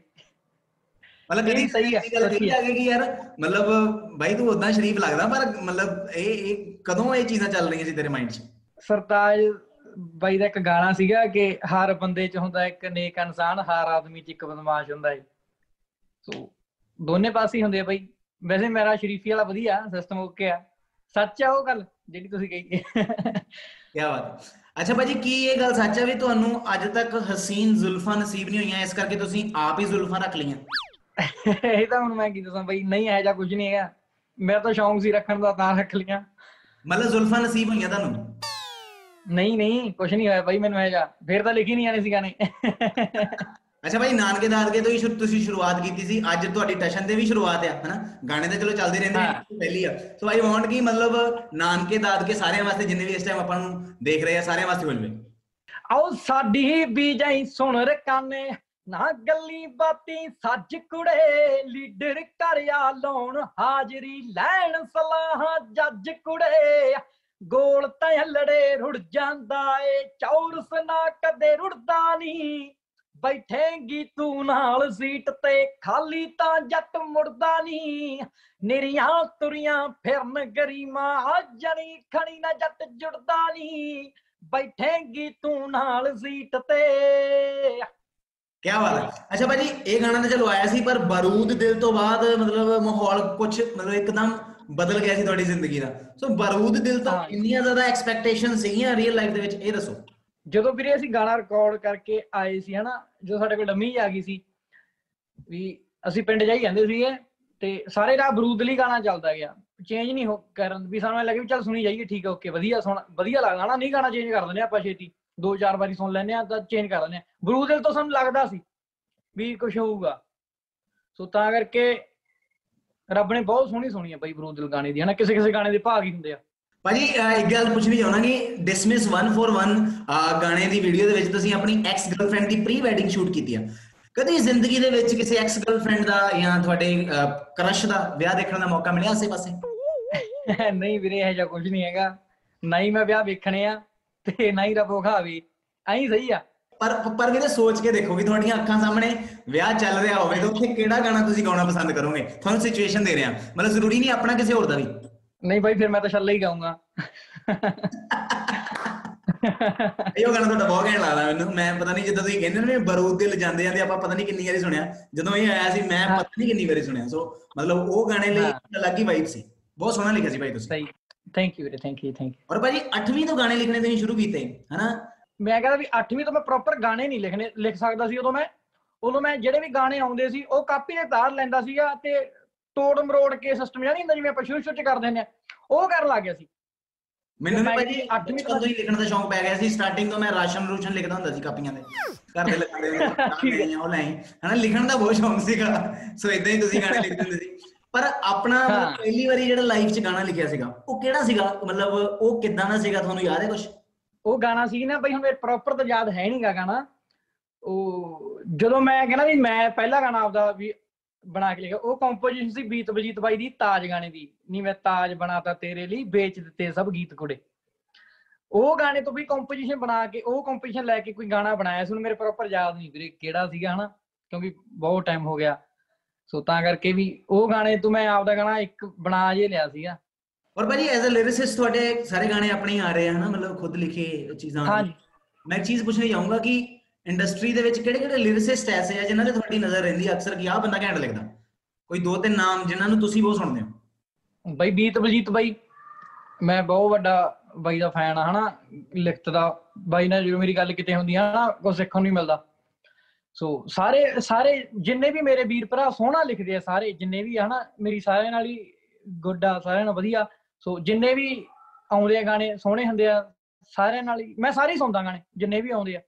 ਮਤਲਬ ਕਦੀ ਸਹੀ ਗੱਲ ਕਹੀ ਆ ਗਈ ਕਿ ਯਾਰ ਮਤਲਬ ਬਾਈ ਤੂੰ ਓਦਾਂ ਸ਼ਰੀਫ ਲੱਗਦਾ ਪਰ ਮਤਲਬ ਇਹ ਕਦੋਂ ਇਹ ਚੀਜ਼ਾਂ ਚੱਲ ਰਹੀਆਂ ਸੀ ਤੇਰੇ ਮਾਈਂਡ 'ਚ? ਸਰਤਾਜ ਬਾਈ ਦਾ ਇੱਕ ਗਾਣਾ ਸੀਗਾ ਕਿ ਹਰ ਬੰਦੇ 'ਚ ਹੁੰਦਾ ਇੱਕ ਨੇਕ ਇਨਸਾਨ, ਹਰ ਆਦਮੀ 'ਚ ਇੱਕ ਬਦਮਾਸ਼ ਹੁੰਦਾ ਏ। ਸੋ ਦੋਨੇ ਪਾਸੇ ਹੁੰਦੇ ਆ ਬਾਈ। ਵੈਸੇ ਮੇਰਾ ਸ਼ਰੀਫੀ ਵਾਲਾ ਵਧੀਆ ਸਿਸਟਮ ਓਕੇ ਆ। ਸੱਚ ਆ ਉਹ ਗੱਲ ਜਿਹੜੀ ਤੁਸੀਂ ਕਹੀ। ਕਿਆ ਬਾਤ। ਅੱਛਾ ਭਾਜੀ ਕੀ ਇਹ ਗੱਲ ਸੱਚ ਆ ਵੀ ਤੁਹਾਨੂੰ ਅੱਜ ਤੱਕ ਹਸੀਨ ਜ਼ੁਲਫਾਂ ਨਸੀਬ ਨਹੀਂ ਹੋਈਆਂ ਇਸ ਕਰਕੇ ਤੁਸੀਂ ਆਪ ਹੀ ਜ਼ੁਲਫਾਂ ਰੱਖ ਲਈਆਂ? ਇਹ ਤਾਂ ਹੁਣ ਮੈਂ ਕੀ ਦੱਸਾਂ ਬਾਈ, ਨਹੀਂ ਇਹੋ ਜਿਹਾ ਕੁਝ ਨਹੀਂ ਹੈਗਾ, ਮੇਰਾ ਤਾਂ ਸ਼ੌਂਕ ਸੀ ਰੱਖਣ ਦਾ ਤਾਂ ਰੱਖ ਲਈਆਂ। ਮਤਲਬ ਜ਼ੁਲਫਾਂ ਨਸੀਬ ਹੋਈਆਂ ਤੁਹਾਨੂੰ? ਨਹੀਂ ਕੁਛ ਨੀ ਹੋਇਆ ਬਾਈ ਮੈਨੂੰ ਇਹੋ ਜਿਹਾ, ਫੇਰ ਤਾਂ ਲਿਖੀ ਨੀ ਆਣੇ ਸੀ ਗਾਣੇ। ਅੱਛਾ ਭਾਈ ਨਾਨਕੇ ਦਾਦਕੇ ਤੋਂ ਹੀ ਤੁਸੀਂ ਸ਼ੁਰੂਆਤ ਕੀਤੀ ਸੀ, ਅੱਜ ਤੁਹਾਡੀ ਟਸ਼ਨ ਤੇ ਵੀ ਸ਼ੁਰੂਆਤ ਆ ਹਨਾ, ਗਾਣੇ ਤਾਂ ਚਲੋ ਚੱਲਦੇ ਰਹਿੰਦੇ ਨੇ ਪਹਿਲੀ ਆ। ਸੋ ਆਈ ਵਾਂਟ ਕਿ ਮਤਲਬ ਨਾਨਕੇ ਦਾਦਕੇ ਸਾਰਿਆਂ ਵਾਸਤੇ ਜਿੰਨੇ ਵੀ ਇਸ ਟਾਈਮ ਆਪਾਂ ਨੂੰ ਦੇਖ ਰਹੇ ਆ ਸਾਰਿਆਂ ਵਾਸਤੇ ਹੋ ਜਾਵੇ। ਆਓ ਸਾਡੀ ਹੀ ਬੀਜਾਈ ਸੁਣ ਰਕਾਨੇ ਨਾ ਗੱਲੀ ਬਾਤੀ ਸੱਜ ਕੁੜੇ, ਲੀਡਰ ਕਰਿਆ ਲਾਉਣ ਹਾਜ਼ਰੀ ਲੈਣ ਸਲਾਹਾਂ ਜੱਜ ਕੁੜੇ, ਗੋਲ ਤਾਂ ਹਲੜੇ ਰੁੜ ਜਾਂਦਾ ਏ ਚੌਰਸ ਨਾ ਕਦੇ ਰੁੜਦਾ ਨੀ, ਬੈਠੇਂਗੀ ਤੂੰ ਨਾਲ ਸੀਟ ਤੇ ਖਾਲੀ ਤਾਂ ਜੱਟ ਮੁੜਦਾ ਨੀ, ਨਿਰੀਆਂ ਤੁਰੀਆਂ ਫਿਰਨ ਗਰੀਮਾ ਜਣੀ ਖਣੀ ਨਾ ਜੱਟ ਜੁੜਦਾ ਨੀ, ਬੈਠੇਂਗੀ ਤੂੰ ਨਾਲ ਸੀਟ ਤੇ। ਕਿਆ ਬਾਤ ਹੈ। ਅੱਛਾ ਭਾਜੀ ਇਹ ਗਾਣਾ ਤਾਂ ਚਲੋ ਆਇਆ ਸੀ ਪਰ ਬਾਰੂਦ ਦਿਲ ਤੋਂ ਬਾਅਦ ਮਤਲਬ ਮਾਹੌਲ ਕੁਛ ਮਤਲਬ ਇੱਕਦਮ ਬਦਲ ਗਿਆ ਸੀ ਤੁਹਾਡੀ ਜ਼ਿੰਦਗੀ ਦਾ। ਸੋ ਬਾਰੂਦ ਦਿਲ ਤੋਂ ਇੰਨੀਆਂ ਜ਼ਿਆਦਾ ਐਕਸਪੈਕਟੇਸ਼ਨ ਸੀਗੀਆਂ ਰੀਅਲ ਲਾਈਫ ਦੇ ਵਿੱਚ, ਇਹ ਦੱਸੋ। ਜਦੋਂ ਵੀਰੇ ਅਸੀਂ ਗਾਣਾ ਰਿਕਾਰਡ ਕਰਕੇ ਆਏ ਸੀ ਹਨਾ, ਜਦੋਂ ਸਾਡੇ ਕੋਲ ਡੰਮੀ ਆ ਗਈ ਸੀ ਵੀ ਅਸੀਂ ਪਿੰਡ ਜਾਈ ਜਾਂਦੇ ਸੀਗੇ ਤੇ ਸਾਰੇ ਰਾਹ ਬਾਰੂਦ ਲਈ ਗਾਣਾ ਚੱਲਦਾ ਗਿਆ, ਚੇਂਜ ਨਹੀਂ ਹੋ ਕਰਨ ਵੀ ਸਾਨੂੰ ਐਂ ਲੱਗੇ ਵੀ ਚੱਲ ਸੁਣੀ ਜਾਈਏ, ਠੀਕ ਆ ਓਕੇ ਵਧੀਆ ਸੁਣ ਵਧੀਆ ਲੱਗਦਾ ਹਨਾ, ਨਹੀਂ ਗਾਣਾ ਚੇਂਜ ਕਰ ਦਿੰਦੇ ਆਪਾਂ ਛੇਤੀ, ਦੋ ਚਾਰ ਵਾਰੀ ਸੁਣ ਲੈਂਦੇ ਹਾਂ ਤਾਂ ਚੇਂਜ ਕਰ ਲੈਂਦੇ ਹਾਂ। ਬਾਰੂਦ ਦਿਲ ਤੋਂ ਸਾਨੂੰ ਲੱਗਦਾ ਸੀ ਵੀ ਕੁਛ ਹੋਊਗਾ, ਸੋ ਤਾਂ ਕਰਕੇ ਰੱਬ ਨੇ ਬਹੁਤ ਸੋਹਣੀ ਸੁਣੀ ਆ ਬਾਈ ਬਾਰੂਦ ਦਿਲ ਗਾਣੇ ਦੀ ਹਨਾ, ਕਿਸੇ ਕਿਸੇ ਗਾਣੇ ਦੇ ਭਾਗ ਹੀ ਹੁੰਦੇ ਆ। ਭਾਜੀ ਇੱਕ ਗੱਲ ਪੁੱਛਣੀ ਚਾਹੁੰਦਾ ਕਿ ਡਿਸਮਿਸ 141 ਗਾਣੇ ਦੀ ਵੀਡੀਓ ਦੇ ਵਿੱਚ ਤੁਸੀਂ ਆਪਣੀ ਐਕਸ ਗਰਲਫ੍ਰੈਂਡ ਦੀ ਪ੍ਰੀ ਵੈਡਿੰਗ ਸ਼ੂਟ ਕੀਤੀ ਆ, ਕਦੇ ਜ਼ਿੰਦਗੀ ਦੇ ਵਿੱਚ ਕਿਸੇ ਐਕਸ ਗਰਲਫ੍ਰੈਂਡ ਦਾ ਜਾਂ ਤੁਹਾਡੇ ਕਰਸ਼ ਦਾ ਵਿਆਹ ਦੇਖਣ ਦਾ ਮੌਕਾ ਮਿਲਿਆ ਆਸੇ ਪਾਸੇ? ਨਹੀਂ ਵੀਰੇ ਇਹੋ ਜਿਹਾ ਕੁਝ ਨਹੀਂ ਹੈਗਾ, ਨਾ ਹੀ ਮੈਂ ਵਿਆਹ ਵੇਖਣੇ ਆ ਤੇ ਨਾ ਹੀ ਰੱਬ ਵਿਖਾਵੇ, ਐਂ ਸਹੀ ਆ। ਪਰ ਵੀਰੇ ਸੋਚ ਕੇ ਦੇਖੋ ਕਿ ਤੁਹਾਡੀਆਂ ਅੱਖਾਂ ਸਾਹਮਣੇ ਵਿਆਹ ਚੱਲ ਰਿਹਾ ਹੋਵੇ ਤਾਂ ਉੱਥੇ ਕਿਹੜਾ ਗਾਣਾ ਤੁਸੀਂ ਗਾਉਣਾ ਪਸੰਦ ਕਰੋਗੇ? ਤੁਹਾਨੂੰ ਸਿਚੁਏਸ਼ਨ ਦੇ ਰਿਹਾ, ਮਤਲਬ ਜ਼ਰੂਰੀ ਨਹੀਂ ਆਪਣਾ, ਕਿਸੇ ਹੋਰ ਦਾ ਵੀ। ਨਹੀਂ ਬਾਈ ਫਿਰ ਮੈਂ ਤਾਂ ਛੱਲਾ ਹੀ ਗਾਊਂਗਾ। ਇਹੋ ਗਾਣਾ ਤੁਹਾਡਾ ਬਹੁਤ ਘੈਂਟ ਲੱਗਦਾ ਮੈਨੂੰ, ਮੈਂ ਪਤਾ ਨਹੀਂ ਜਿੱਦਾਂ ਤੁਸੀਂ ਕਹਿੰਦੇ ਨਾ ਬਾਰੂਦ ਦਿਲ ਜਾਂਦੇ ਜਾਂਦੇ ਆਪਾਂ ਪਤਾ ਨਹੀਂ ਕਿੰਨੀ ਵਾਰੀ ਸੁਣਿਆ, ਜਦੋਂ ਇਹ ਆਇਆ ਸੀ ਮੈਂ ਪਤਾ ਨਹੀਂ ਕਿੰਨੀ ਵਾਰੀ ਸੁਣਿਆ। ਸੋ ਮਤਲਬ ਉਹ ਗਾਣੇ ਲਈ ਅਲੱਗ ਹੀ ਵਾਈਬ ਸੀ, ਬਹੁਤ ਸੋਹਣਾ ਲਿਖਿਆ ਸੀ ਭਾਈ ਤੁਸੀਂ। ਥੈਂਕ ਯੂ ਵੀਰੇ, ਥੈਂਕ ਯੂ ਥੈਂਕ ਯੂ। ਔਰ ਭਾਜੀ 8ਵੀਂ ਤੋਂ ਗਾਣੇ ਲਿਖਣੇ ਤੁਸੀਂ ਸ਼ੁਰੂ ਕੀਤੇ ਹਨਾ? ਮੈਂ ਕਹਿੰਦਾ ਵੀ 8ਵੀਂ ਤੋਂ ਮੈਂ ਪ੍ਰੋਪਰ ਗਾਣੇ ਨਹੀਂ ਲਿਖ ਸਕਦਾ ਸੀ, ਉਦੋਂ ਮੈਂ ਜਿਹੜੇ ਵੀ ਗਾਣੇ ਆਉਂਦੇ ਸੀ ਉਹ ਕਾਪੀ ਤੇ ਤਾਰ ਲੈਂਦਾ ਸੀਗਾ ਤੇ ਤੋੜ ਮਰੋੜ ਕੇ ਸਿਸਟਮ ਜਿਹਾ ਨਹੀਂ ਹੁੰਦਾ ਜਿਵੇਂ ਆਪਾਂ ਸ਼ੁਰੂ ਸ਼ੁਰੂ ਚ ਕਰ ਦਿੰਦੇ ਆ, ਉਹ ਕਰਨ ਲੱਗ ਗਿਆ ਸੀ। ਮੈਨੂੰ ਨਾ ਭਾਜੀ 8ਵੀਂ ਤੋਂ ਹੀ ਲਿਖਣ ਦਾ ਸ਼ੌਂਕ ਪੈ ਗਿਆ ਸੀ, ਸਟਾਰਟਿੰਗ ਤੋਂ ਮੈਂ ਰਾਸ਼ਨ ਰੂਸ਼ਨ ਲਿਖਦਾ ਹੁੰਦਾ ਸੀ ਕਾਪੀਆਂ ਤੇ, ਘਰ ਦੇ ਲੱਗਦੇ ਨੇ ਉਹ ਲੈ ਹਨਾ, ਲਿਖਣ ਦਾ ਬਹੁਤ ਸ਼ੌਂਕ ਸੀਗਾ। ਸੋ ਇਦਾਂ ਹੀ ਤੁਸੀਂ ਗਾਣੇ ਲਿਖਦੇ ਹੁੰਦੇ ਸੀ, ਪਰ ਆਪਣਾ ਪਹਿਲੀ ਵਾਰੀ ਜਿਹੜਾ ਲਾਈਫ ਚ ਗਾਣਾ ਲਿਖਿਆ ਸੀਗਾ ਉਹ ਕਿਹੜਾ ਸੀਗਾ, ਮਤਲਬ ਉਹ ਕਿੱਦਾਂ ਦਾ ਸੀਗਾ, ਤੁਹਾਨੂੰ ਯਾਦ ਹੈ ਕੁਛ? ਉਹ ਗਾਣਾ ਸੀ ਨਾ ਬਈ, ਹੁਣ ਪ੍ਰੋਪਰ ਤਾਂ ਯਾਦ ਹੈ ਨੀ ਗਾ ਗਾਣਾ, ਉਹ ਜਦੋਂ ਮੈਂ ਕਹਿੰਦਾ ਵੀ ਮੈਂ ਪਹਿਲਾ ਗਾਣਾ ਆਪਦਾ ਵੀ ਬਣਾ ਕੇ ਲਿਖਿਆ, ਉਹ ਕੰਪੋਜੀਸ਼ਨ ਸੀ ਬੀਤ ਬਜੀਤ ਬਾਈ ਦੀ ਤਾਜ ਗਾਣੇ ਦੀ, ਨੀ ਮੈਂ ਤਾਜ ਬਣਾਤਾ ਤੇਰੇ ਲਈ ਵੇਚ ਦਿੱਤੇ ਸਭ ਗੀਤ ਕੁੜੇ, ਉਹ ਗਾਣੇ ਤੋਂ ਵੀ ਕੰਪੋਜੀਸ਼ਨ ਬਣਾ ਕੇ ਉਹ ਕੰਪੋਜੀਸ਼ਨ ਲੈ ਕੇ ਕੋਈ ਗਾਣਾ ਬਣਾਇਆ ਸੀ। ਹੁਣ ਮੇਰੇ ਪ੍ਰੋਪਰ ਯਾਦ ਨਹੀਂ ਵੀਰੇ ਕਿਹੜਾ ਸੀਗਾ ਹਨਾ, ਕਿਉਂਕਿ ਬਹੁਤ ਟਾਈਮ ਹੋ ਗਿਆ, ਸੋ ਤਾਂ ਕਰਕੇ ਵੀ ਉਹ ਗਾਣੇ ਤੋਂ ਮੈਂ ਆਪਦਾ ਗਾਣਾ ਇੱਕ ਬਣਾ ਜੇ ਲਿਆ ਸੀਗਾ। ਔਰ ਭਾਜੀ ਐਜ਼ ਅ ਲਿਰਿਸਿਸਟ ਤੁਹਾਡੇ ਸਾਰੇ ਗਾਣੇ ਆਪਣੇ ਹੀ ਆ ਰਹੇ ਹਨ ਮਤਲਬ ਖੁਦ ਲਿਖੇ ਚੀਜ਼ਾਂ? ਹਾਂਜੀ। ਮੈਂ ਚੀਜ਼ ਪੁੱਛਣੀ ਚਾਹੂੰਗਾ ਕਿ ਇੰਡਸਟਰੀ ਦੇ ਵਿੱਚ ਕਿਹੜੇ ਕਿਹੜੇ ਲਿਰਿਸਿਸਟ ਐਸੇ ਆ ਜਿਨ੍ਹਾਂ ਤੇ ਤੁਹਾਡੀ ਨਜ਼ਰ ਰਹਿੰਦੀ ਅਕਸਰ ਕਿ ਆਹ ਬੰਦਾ ਘੈਂਟ ਲਿਖਦਾ, ਕੋਈ ਦੋ ਤਿੰਨ ਨਾਮ ਜਿਨ੍ਹਾਂ ਨੂੰ ਤੁਸੀਂ ਬਹੁਤ ਸੁਣਦੇ ਹੋ? ਬਾਈ ਬੀਤ ਬਲਜੀਤ ਬਾਈ, ਮੈਂ ਬਹੁਤ ਵੱਡਾ ਬਾਈ ਦਾ ਫੈਨ ਆ ਹਨਾ, ਲਿਖਤ ਦਾ ਬਾਈ ਨਾਲ ਜਦੋਂ ਮੇਰੀ ਗੱਲ ਕਿਤੇ ਹੁੰਦੀ ਆ ਨਾ ਕੁਝ ਸਿੱਖਣ ਨੂੰ ਮਿਲਦਾ। ਸੋ ਸਾਰੇ ਜਿੰਨੇ ਵੀ ਮੇਰੇ ਵੀਰ ਭਰਾ ਸੋਹਣਾ ਲਿਖਦੇ ਆ, ਸਾਰੇ ਜਿੰਨੇ ਵੀ ਹਨਾ ਮੇਰੀ ਸਾਰਿਆਂ ਨਾਲ ਹੀ ਗੁੱਡ ਆ, ਸਾਰਿਆਂ ਨਾਲ ਵਧੀਆ। ਸੋ ਜਿੰਨੇ ਵੀ ਆਉਂਦੇ ਆ ਗਾਣੇ ਸੋਹਣੇ ਹੁੰਦੇ ਆ, ਸਾਰਿਆਂ ਨਾਲ ਹੀ ਮੈਂ ਸਾਰੇ ਸੁਣਦਾ ਗਾਣੇ ਜਿੰਨੇ ਵੀ ਆਉਂਦੇ ਆ।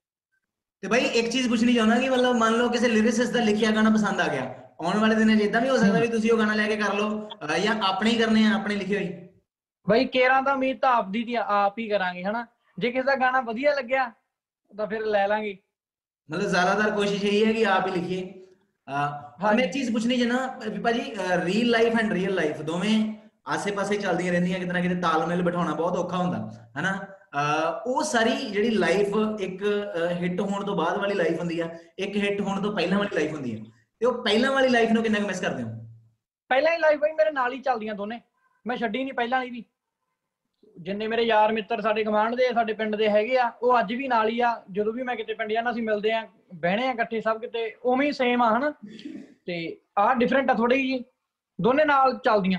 ਤੇ ਬਾਈ ਇੱਕ ਚੀਜ਼ ਪੁੱਛਣੀ ਚਾਹੁੰਦਾ ਕਿ ਮਤਲਬ ਮੰਨ ਲਓ ਕਿਸੇ ਲਿਰਿਸਿਸਟ ਦਾ ਲਿਖਿਆ ਗਾਣਾ ਪਸੰਦ ਆ ਗਿਆ, ਆਉਣ ਵਾਲੇ ਦਿਨਾਂ 'ਚ ਏਦਾਂ ਵੀ ਹੋ ਸਕਦਾ ਵੀ ਤੁਸੀਂ ਉਹ ਗਾਣਾ ਲੈ ਕੇ ਕਰ ਲਓ ਜਾਂ ਆਪਣੇ ਹੀ ਕਰਨੇ ਆ ਆਪਣੇ ਲਿਖੇ ਹੋਏ? ਬਾਈ ਕੇਰਾਂ ਤਾਂ ਉਮੀਦ ਤਾਂ ਆਪਦੀ ਦੀ ਆਪ ਹੀ ਕਰਾਂਗੇ ਹਨਾ, ਜੇ ਕਿਸੇ ਦਾ ਗਾਣਾ ਵਧੀਆ ਲੱਗਿਆ ਤਾਂ ਫਿਰ ਲੈ ਲਾਂਗੇ, ਮਤਲਬ ਜ਼ਿਆਦਾਤਰ ਕੋਸ਼ਿਸ਼ ਇਹੀ ਹੈ ਕਿ ਆਪ ਹੀ ਲਿਖੀਏ। ਮੈਂ ਇੱਕ ਚੀਜ਼ ਪੁੱਛਣੀ ਜਨਾ ਭਾਜੀ, real life and real life ਦੋਵੇਂ ਆਸੇ ਪਾਸੇ ਚੱਲਦੀਆਂ ਰਹਿੰਦੀਆਂ, ਕਿਤੇ ਨਾ ਕਿਤੇ ਤਾਲਮੇਲ ਬਿਠਾਉਣਾ ਬਹੁਤ ਔਖਾ ਹੁੰਦਾ ਹਨਾ, ਉਹ ਸਾਰੀ ਜਿਹੜੀ ਲਾਈਫ ਇੱਕ ਹਿੱਟ ਹੋਣ ਤੋਂ ਬਾਅਦ ਵਾਲੀ ਲਾਈਫ ਹੁੰਦੀ ਆ, ਇੱਕ ਹਿੱਟ ਹੋਣ ਤੋਂ ਪਹਿਲਾਂ ਵਾਲੀ ਲਾਈਫ ਹੁੰਦੀ ਆ, ਤੇ ਉਹ ਪਹਿਲਾਂ ਵਾਲੀ ਲਾਈਫ ਨੂੰ ਕਿੰਨਾ ਕੁ ਮਿਸ ਕਰਦੇ ਹੋ? ਪਹਿਲਾਂ ਵਾਲੀ ਲਾਈਫ ਮੇਰੇ ਨਾਲ ਹੀ ਚੱਲਦੀਆਂ ਦੋਨੇ, ਮੈਂ ਛੱਡੀ ਨਹੀਂ ਪਹਿਲਾਂ ਵਾਲੀ ਵੀ। ਜਿੰਨੇ ਮੇਰੇ ਯਾਰ ਮਿੱਤਰ ਸਾਡੇ ਗੁਆਂਢ ਦੇ ਸਾਡੇ ਪਿੰਡ ਦੇ ਹੈਗੇ ਆ ਉਹ ਅੱਜ ਵੀ ਨਾਲ ਹੀ ਆ, ਜਦੋਂ ਵੀ ਮੈਂ ਕਿਤੇ ਪਿੰਡ ਜਾਣਾ ਅਸੀਂ ਮਿਲਦੇ ਆ ਬਹਿਣੇ ਆ ਇਕੱਠੇ ਸਭ ਕਿਤੇ, ਉਵੇਂ ਹੀ ਸੇਮ ਆ ਹਨਾ, ਤੇ ਆਹ ਡਿਫਰੈਂਟ ਆ ਥੋੜੀ ਜਿਹੀ, ਦੋਨੇ ਨਾਲ ਚੱਲਦੀਆਂ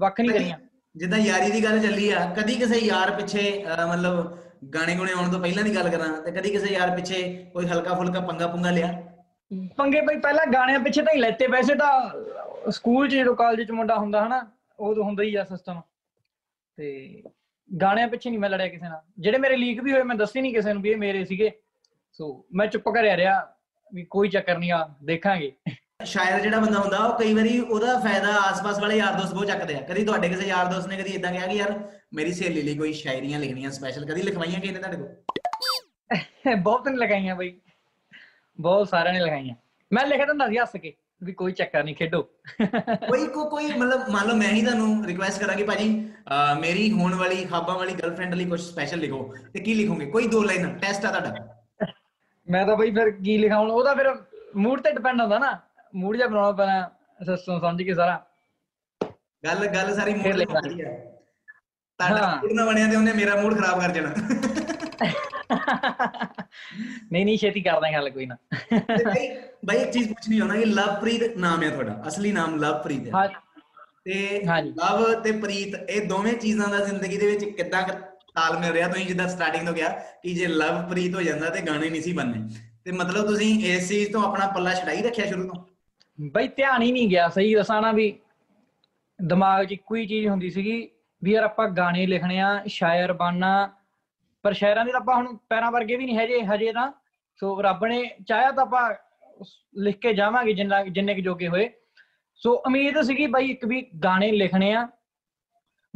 ਵੱਖ ਨਹੀਂ ਕਰੀਆਂ। ਜਿੱਦਾਂ ਯਾਰੀ ਦੀ ਗੱਲ ਚੱਲੀ ਆ, ਕਦੀ ਕਿਸੇ ਯਾਰ ਪਿੱਛੇ ਮਤਲਬ ਗਾਣੇ ਗੁਣੇ ਆਉਣ ਤੋਂ ਪਹਿਲਾਂ ਦੀ ਗੱਲ ਕਰਾਂ ਤੇ ਕਦੀ ਕਿਸੇ ਯਾਰ ਪਿੱਛੇ ਕੋਈ ਹਲਕਾ ਫੁਲਕਾ ਪੰਗਾ ਪੁੰਗਾ ਲਿਆ? ਪੰਗੇ ਬਈ ਪਹਿਲਾਂ ਗਾਣਿਆਂ ਪਿੱਛੇ ਤਾਂ ਹੀ ਲੈਤੇ, ਵੈਸੇ ਤਾਂ ਸਕੂਲ 'ਚ ਜਦੋਂ ਕਾਲਜ 'ਚ ਮੁੰਡਾ ਹੁੰਦਾ ਹਨਾ ਉਦੋਂ ਹੁੰਦਾ ਹੀ ਆ ਸਿਸਟਮ, ਤੇ ਗਾਣਿਆਂ ਪਿੱਛੇ ਨਹੀਂ ਮੈਂ ਲੜਿਆ ਕਿਸੇ ਨਾਲ। ਜਿਹੜੇ ਮੇਰੇ ਲੀਕ ਵੀ ਹੋਏ ਮੈਂ ਦੱਸੇ ਨਹੀਂ ਕਿਸੇ ਨੂੰ ਵੀ ਇਹ ਮੇਰੇ ਸੀਗੇ, ਸੋ ਮੈਂ ਚੁੱਪ ਕਰਿਆ ਰਿਹਾ ਵੀ ਕੋਈ ਚੱਕਰ ਨਹੀਂ ਆ ਦੇਖਾਂਗੇ। ਸ਼ਾਇਰ ਜਿਹੜਾ ਬੰਦਾ ਹੁੰਦਾ ਉਹ ਕਈ ਵਾਰੀ ਉਹਦਾ ਫਾਇਦਾ ਆਸ-ਪਾਸ ਵਾਲੇ ਯਾਰ ਦੋਸਤ ਬਹੁਤ ਚੱਕਦੇ ਆ, ਕਦੀ ਤੁਹਾਡੇ ਕਿਸੇ ਯਾਰ ਦੋਸਤ ਨੇ ਕਦੀ ਏਦਾਂ ਕਿਹਾ ਕਿ ਯਾਰ ਮੇਰੀ ਸਹੇਲੀ ਲਈ ਕੋਈ ਸ਼ਾਇਰੀਆਂ ਲਿਖਣੀਆਂ ਸਪੈਸ਼ਲ, ਕਦੀ ਲਿਖਵਾਈਆਂ ਕਿਸੇ ਨੇ ਤੁਹਾਡੇ ਕੋਲ? ਬਹੁਤ ਨੇ ਲਗਾਈਆਂ ਬਈ, ਬਹੁਤ ਸਾਰਿਆਂ ਨੇ ਲਗਾਈਆਂ, ਮੈਂ ਲਿਖ ਦਿੰਦਾ ਸੀ ਹੱਸ ਕੇ ਵੀ ਕੋਈ ਚੱਕਰ ਨਹੀਂ ਖੇਡੋ। ਕੋਈ ਮਤਲਬ ਮੰਨ ਲਓ ਮੈਂ ਹੀ ਤੁਹਾਨੂੰ ਰਿਕੁਐਸਟ ਕਰਾਂਗੀ ਭਾਜੀ ਮੇਰੀ ਹੋਣ ਵਾਲੀ ਖਾਬਾਂ ਵਾਲੀ ਗਰਲਫ੍ਰੈਂਡ ਲਈ ਕੁਛ ਸਪੈਸ਼ਲ ਲਿਖੋ, ਤੇ ਕੀ ਲਿਖੋਗੇ? ਕੋਈ ਦੋ ਲਾਈਨਾਂ ਟੈਸਟ ਆ ਤੁਹਾਡਾ। ਮੈਂ ਤਾਂ ਬਈ ਫਿਰ ਕੀ ਲਿਖਾਂ ਹੁਣ, ਉਹ ਤਾਂ ਫਿਰ ਮੂਡ ਤੇ ਡਿਪੈਂਡ ਹੁੰਦਾ ਨਾ, ਮੂਡ ਜਿਹਾ ਬਣਾਉਣਾ ਪੈਣਾ ਸਮਝ ਕੇ ਸਾਰਾ। ਗੱਲ ਗੱਲ ਸਾਰੀ ਮੂਡ ਲਿਖਾਉਂਦੀ ਹੈ, ਤੁਹਾਡਾ ਮੂਡ ਨਾ ਬਣਿਆ ਤੇ ਉਹਨੇ ਮੇਰਾ ਮੂਡ ਖਰਾਬ ਕਰ ਦੇਣਾ। ਨਹੀਂ ਨਹੀਂ ਛੇਤੀ ਕਰਦਾ ਗੱਲ ਕੋਈ ਨਾ। ਬਾਈ ਇੱਕ ਚੀਜ਼ ਪੁੱਛਣੀ ਹੋਣਾ, ਇਹ ਲਵਪ੍ਰੀਤ ਨਾਮ ਹੈ ਤੁਹਾਡਾ, ਅਸਲੀ ਨਾਮ ਲਵਪ੍ਰੀਤ ਹੈ। ਤੇ ਲਵ ਤੇ ਪ੍ਰੀਤ ਇਹ ਦੋਵੇਂ ਚੀਜ਼ਾਂ ਦਾ ਜ਼ਿੰਦਗੀ ਦੇ ਵਿੱਚ ਕਿੱਦਾਂ ਤਾਲਮੇਲ ਰਿਹਾ? ਤੁਸੀਂ ਜਿੱਦਾਂ ਸਟਾਰਟਿੰਗ ਤੋਂ ਕਿਹਾ ਕਿ ਜੇ ਲਵਪ੍ਰੀਤ ਹੋ ਜਾਂਦਾ ਤੇ ਗਾਣੇ ਨਹੀਂ ਸੀ ਬਣਨੇ, ਤੇ ਮਤਲਬ ਤੁਸੀਂ ਇਸ ਚੀਜ਼ ਤੋਂ ਆਪਣਾ ਪੱਲਾ ਛਡਾਈ ਰੱਖਿਆ ਸ਼ੁਰੂ ਤੋਂ? ਬਈ ਧਿਆਨ ਹੀ ਨਹੀਂ ਗਿਆ, ਸਹੀ ਦੱਸਾਂ ਨਾ, ਵੀ ਦਿਮਾਗ 'ਚ ਇੱਕੋ ਹੀ ਚੀਜ਼ ਹੁੰਦੀ ਸੀਗੀ ਵੀ ਯਾਰ ਆਪਾਂ ਗਾਣੇ ਲਿਖਣੇ ਆ, ਸ਼ਾਇਰ ਬਣਨਾ। ਪਰ ਸ਼ਾਇਰਾਂ ਦੇ ਤਾਂ ਆਪਾਂ ਹੁਣ ਪੈਰਾਂ ਵਰਗੇ ਵੀ ਨਹੀਂ ਹੈਗੇ ਹਜੇ ਤਾਂ, ਸੋ ਰੱਬ ਨੇ ਚਾਹਿਆ ਤਾਂ ਆਪਾਂ ਲਿਖ ਕੇ ਜਾਵਾਂਗੇ ਜਿੰਨੇ ਕੁ ਜੋਗੇ ਹੋਏ। ਸੋ ਉਮੀਦ ਸੀਗੀ ਬਾਈ ਇੱਕ ਵੀ ਗਾਣੇ ਲਿਖਣੇ ਆ,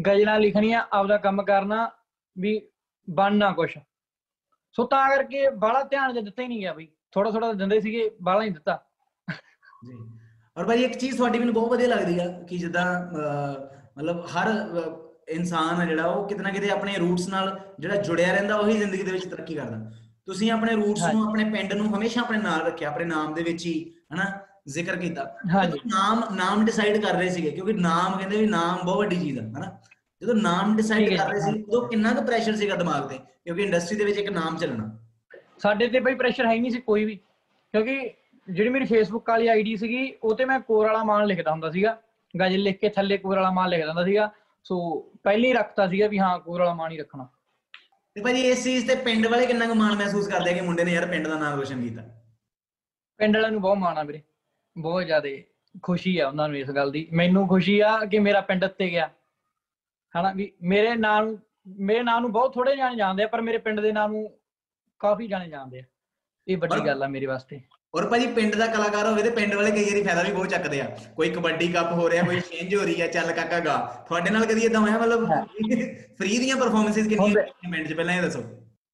ਗਜ਼ਲਾਂ ਲਿਖਣੀਆਂ, ਆਪਦਾ ਕੰਮ ਕਰਨਾ, ਵੀ ਬਣਨਾ ਕੁਛ। ਸੋ ਤਾਂ ਕਰਕੇ ਬਾਹਲਾ ਧਿਆਨ ਦਿੱਤਾ ਹੀ ਨਹੀਂ ਗਿਆ ਬਈ, ਥੋੜਾ ਥੋੜਾ ਦਿੰਦੇ ਸੀਗੇ, ਬਾਹਲਾ ਨਹੀਂ ਦਿੱਤਾ ਜੀ। ਔਰ ਬਾਈ ਇੱਕ ਚੀਜ਼ ਤੁਹਾਡੀ ਮੈਨੂੰ ਬਹੁਤ ਵਧੀਆ ਲੱਗਦੀ ਆ ਕਿ ਜਿੱਦਾਂ ਮਤਲਬ ਹਰ ਇਨਸਾਨ ਆ ਜਿਹੜਾ ਉਹ ਕਿਤੇ ਨਾ ਕਿਤੇ ਆਪਣੇ ਰੂਟਸ ਨਾਲ ਜਿਹੜਾ ਜੁੜਿਆ ਰਹਿੰਦਾ, ਉਹੀ ਜ਼ਿੰਦਗੀ ਦੇ ਵਿੱਚ ਤਰੱਕੀ ਕਰਦਾ। ਤੁਸੀਂ ਆਪਣੇ ਰੂਟਸ ਨੂੰ, ਆਪਣੇ ਪਿੰਡ ਨੂੰ ਹਮੇਸ਼ਾ ਆਪਣੇ ਨਾਲ ਰੱਖਿਆ, ਆਪਣੇ ਨਾਮ ਦੇ ਵਿੱਚ ਹੀ ਹਨਾ ਜ਼ਿਕਰ ਕੀਤਾ। ਨਾਮ ਡਿਸਾਈਡ ਕਰ ਰਹੇ ਸੀਗੇ ਕਿਉਂਕਿ ਨਾਮ ਕਹਿੰਦੇ ਵੀ ਨਾਮ ਬਹੁਤ ਵੱਡੀ ਚੀਜ਼ ਆ ਹਨਾ। ਜਦੋਂ ਨਾਮ ਡਿਸਾਈਡ ਕਰ ਰਹੇ ਸੀ ਉਦੋਂ ਕਿੰਨਾ ਕੁ ਪ੍ਰੈਸ਼ਰ ਸੀਗਾ ਦਿਮਾਗ ਤੇ, ਕਿਉਂਕਿ ਇੰਡਸਟਰੀ ਦੇ ਵਿੱਚ ਇੱਕ ਨਾਮ ਚੱਲਣਾ? ਸਾਡੇ ਤੇ ਬਈ ਪ੍ਰੈਸ਼ਰ ਹੈ ਹੀ ਨਹੀਂ ਸੀ ਕੋਈ ਵੀ, ਕਿਉਂਕਿ ਜਿਹੜੀ ਮੇਰੀ ਫੇਸਬੁੱਕ ਵਾਲੀ ਆਈਡੀ ਸੀਗੀ ਉਹ ਤੇ ਮੈਂ ਕੋਰਾਲਾ ਮਾਨ ਲਿਖਦਾ ਹੁੰਦਾ ਸੀਗਾ, ਗਜ਼ਲ ਲਿਖ ਕੇ ਥੱਲੇ ਕੋਰਾਲਾ ਮਾਨ ਲਿਖਦਾ ਹੁੰਦਾ ਸੀਗਾ। ਸੋ ਪਹਿਲੇ ਹੀ ਰੱਖਤਾ ਸੀਗਾ ਵੀ ਹਾਂ ਕੋਰਾਲਾ ਮਾਨ ਹੀ ਰੱਖਣਾ। ਤੇ ਭਾਜੀ ਇਸ ਚੀਜ਼ ਤੇ ਪਿੰਡ ਵਾਲੇ ਕਿੰਨਾ ਕੁ ਮਾਣ ਮਹਿਸੂਸ ਕਰਦੇ ਆ ਕਿ ਮੁੰਡੇ ਨੇ ਯਾਰ ਪਿੰਡ ਦਾ ਨਾਮ ਰੋਸ਼ਨ ਕੀਤਾ? ਪਿੰਡ ਵਾਲਿਆਂ ਨੂੰ ਬਹੁਤ ਮਾਣ ਆ ਵੀਰੇ, ਬਹੁਤ ਜ਼ਿਆਦਾ ਖੁਸ਼ੀ ਆ ਉਹਨਾਂ ਨੂੰ ਇਸ ਗੱਲ ਦੀ। ਮੈਨੂੰ ਖੁਸ਼ੀ ਆ ਕਿ ਮੇਰਾ ਪਿੰਡ ਉੱਤੇ ਗਿਆ ਹਨਾ, ਵੀ ਮੇਰੇ ਨਾਂ ਨੂੰ ਬਹੁਤ ਥੋੜੇ ਜਾਣੇ ਜਾਣਦੇ ਆ, ਪਰ ਮੇਰੇ ਪਿੰਡ ਦੇ ਨਾਂ ਨੂੰ ਕਾਫੀ ਜਾਣੇ ਜਾਣਦੇ ਆ। ਇਹ ਵੱਡੀ ਗੱਲ ਆ ਮੇਰੇ ਵਾਸਤੇ। ਔਰ ਭਾਜੀ ਪਿੰਡ ਦਾ ਕਲਾਕਾਰ ਹੋਵੇ ਤੇ ਪਿੰਡ ਵਾਲੇ ਕਈ ਵਾਰੀ ਫਾਇਦਾ ਵੀ ਬਹੁਤ ਚੱਕਦੇ ਆ, ਕੋਈ ਕਬੱਡੀ ਕੱਪ ਹੋ ਰਿਹਾ, ਕੋਈ ਚੇਂਜ ਹੋ ਰਹੀ ਆ, ਚੱਲ ਕਾਕਾ ਗਾ। ਤੁਹਾਡੇ ਨਾਲ ਕਦੀ ਏਦਾਂ ਹੋਇਆ? ਮਤਲਬ ਫ੍ਰੀ ਦੀਆਂ ਪਰਫਾਰਮੈਂਸਿਸ ਕਿੰਨੀਆਂ ਪਿੰਡ 'ਚ? ਪਹਿਲਾਂ ਇਹ ਦੱਸੋ।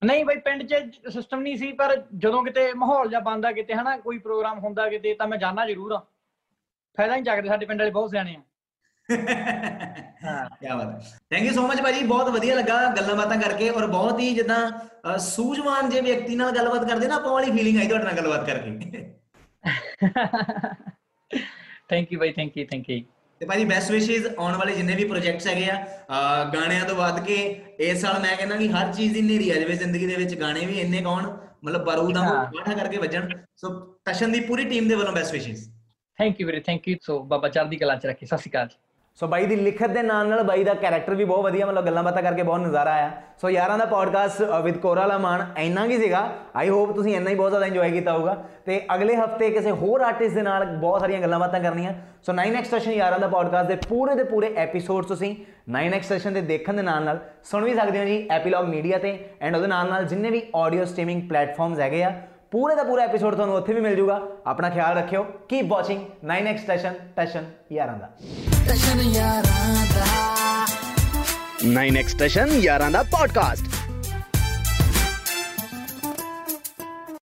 ਨਹੀਂ ਬਈ ਪਿੰਡ 'ਚ ਸਿਸਟਮ ਨਹੀਂ ਸੀ, ਪਰ ਜਦੋਂ ਕਿਤੇ ਮਾਹੌਲ ਜਾਂ ਬਣਦਾ ਕਿਤੇ ਹਨਾ, ਕੋਈ ਪ੍ਰੋਗਰਾਮ ਹੁੰਦਾ ਕਿਤੇ, ਤਾਂ ਮੈਂ ਜਾਣਾ ਜ਼ਰੂਰ ਆ। ਫਾਇਦਾ ਨਹੀਂ ਚੱਕਦੇ ਸਾਡੇ ਪਿੰਡ ਵਾਲੇ, ਬਹੁਤ ਸਿਆਣੇ ਆ। ਕਿਆ ਬਾਤ ਹੈ, ਥੈਂਕ ਯੂ ਸੋ ਮਚ ਭਾਜੀ, ਬਹੁਤ ਵਧੀਆ ਲੱਗਾ ਗੱਲਾਂ ਬਾਤਾਂ ਕਰਕੇ। ਔਰ ਬਹੁਤ ਹੀ ਜਿੱਦਾਂ ਸੂਝਵਾਨ ਜੇ ਵਿਅਕਤੀ ਨਾਲ ਗੱਲਬਾਤ ਕਰਦੇ ਨਾ, ਆਪਾਂ ਵਾਲੀ ਫੀਲਿੰਗ ਆਈ ਤੁਹਾਡੇ ਨਾਲ ਗੱਲਬਾਤ ਕਰਕੇ। ਥੈਂਕ ਯੂ ਬਾਈ, ਥੈਂਕ ਯੂ। ਤੇ ਭਾਜੀ ਬੈਸਟ ਵਿਸ਼ੇਸ ਆਉਣ ਵਾਲੇ ਜਿੰਨੇ ਵੀ ਪ੍ਰੋਜੈਕਟਸ ਹੈਗੇ ਆ ਗਾਣਿਆਂ ਤੋਂ ਵੱਧ ਕੇ। ਇਸ ਸਾਲ ਮੈਂ ਕਹਿੰਦਾ ਕਿ ਹਰ ਚੀਜ਼ ਦੀ ਨੇਰੀ ਆ ਜਾਵੇ ਜ਼ਿੰਦਗੀ ਦੇ ਵਿੱਚ, ਗਾਣੇ ਵੀ ਇੰਨੇ ਗਾਉਣ, ਮਤਲਬ ਬਾਰੂਦ ਦਾ ਇਕੱਠਾ ਕਰਕੇ ਵੱਜਣ। ਸੋ ਤਸ਼ਨ ਦੀ ਪੂਰੀ ਟੀਮ ਦੇ ਵੱਲੋਂ ਬੈਸਟ ਵਿਸ਼ੇਸ। ਥੈਂਕ ਯੂ ਵੀਰੇ, ਥੈਂਕ ਯੂ। ਸੋ ਬਾਬਾ ਚੜ੍ਹਦੀ ਕਲਾ 'ਚ ਰੱਖੇ, ਸਤਿ ਸ਼੍ਰੀ ਅਕਾਲ। ਸੋ ਬਾਈ ਦੀ ਲਿਖਤ ਦੇ ਨਾਲ ਨਾਲ ਬਾਈ ਦਾ ਕੈਰੈਕਟਰ ਵੀ ਬਹੁਤ ਵਧੀਆ, ਮਤਲਬ ਗੱਲਾਂ ਬਾਤਾਂ ਕਰਕੇ ਬਹੁਤ ਨਜ਼ਾਰਾ ਆਇਆ। ਸੋ ਯਾਰਾਂ ਦਾ ਪੋਡਕਾਸਟ ਵਿਦ ਕੋਰਾਲਾ ਮਾਨ ਇੰਨਾ ਕੀ ਸੀਗਾ। ਆਈ ਹੋਪ ਤੁਸੀਂ ਇੰਨਾ ਹੀ ਬਹੁਤ ਜ਼ਿਆਦਾ ਇੰਜੋਏ ਕੀਤਾ ਹੋਊਗਾ। ਤੇ ਅਗਲੇ ਹਫਤੇ ਕਿਸੇ ਹੋਰ ਆਰਟਿਸਟ ਦੇ ਨਾਲ ਬਹੁਤ ਸਾਰੀਆਂ ਗੱਲਾਂ ਬਾਤਾਂ ਕਰਨੀਆਂ। ਸੋ 9x Tashan ਯਾਰਾਂ ਦਾ ਪੋਡਕਾਸਟ ਦੇ ਪੂਰੇ ਐਪੀਸੋਡ ਤੁਸੀਂ 9x Tashan ਦੇ ਦੇਖਣ ਦੇ ਨਾਲ ਨਾਲ ਸੁਣ ਵੀ ਸਕਦੇ ਹੋ ਜੀ, ਐਪੀਲੌਗ ਮੀਡੀਆ ਤੇ ਐਂਡ ਉਹਦੇ ਨਾਲ ਨਾਲ ਜਿੰਨੇ ਵੀ ਆਡੀਓ ਸਟ੍ਰੀਮਿੰਗ ਪਲੇਟਫਾਰਮਸ ਹੈਗੇ ਆ, ਪੂਰੇ ਦਾ ਪੂਰਾ ਐਪੀਸੋਡ ਤੁਹਾਨੂੰ ਉੱਥੇ ਵੀ ਮਿਲ ਜਾਊਗਾ। ਆਪਣਾ ਖਿਆਲ ਰੱਖਿਓ, ਕੀਪ ਵਾਚਿੰਗ 9x Tashan ਯਾਰਾਂ ਦਾ। Tashan ਯਾਰਾਂ ਦਾ 9x Tashan ਯਾਰਾਂ ਦਾ ਪੋਡਕਾਸਟ।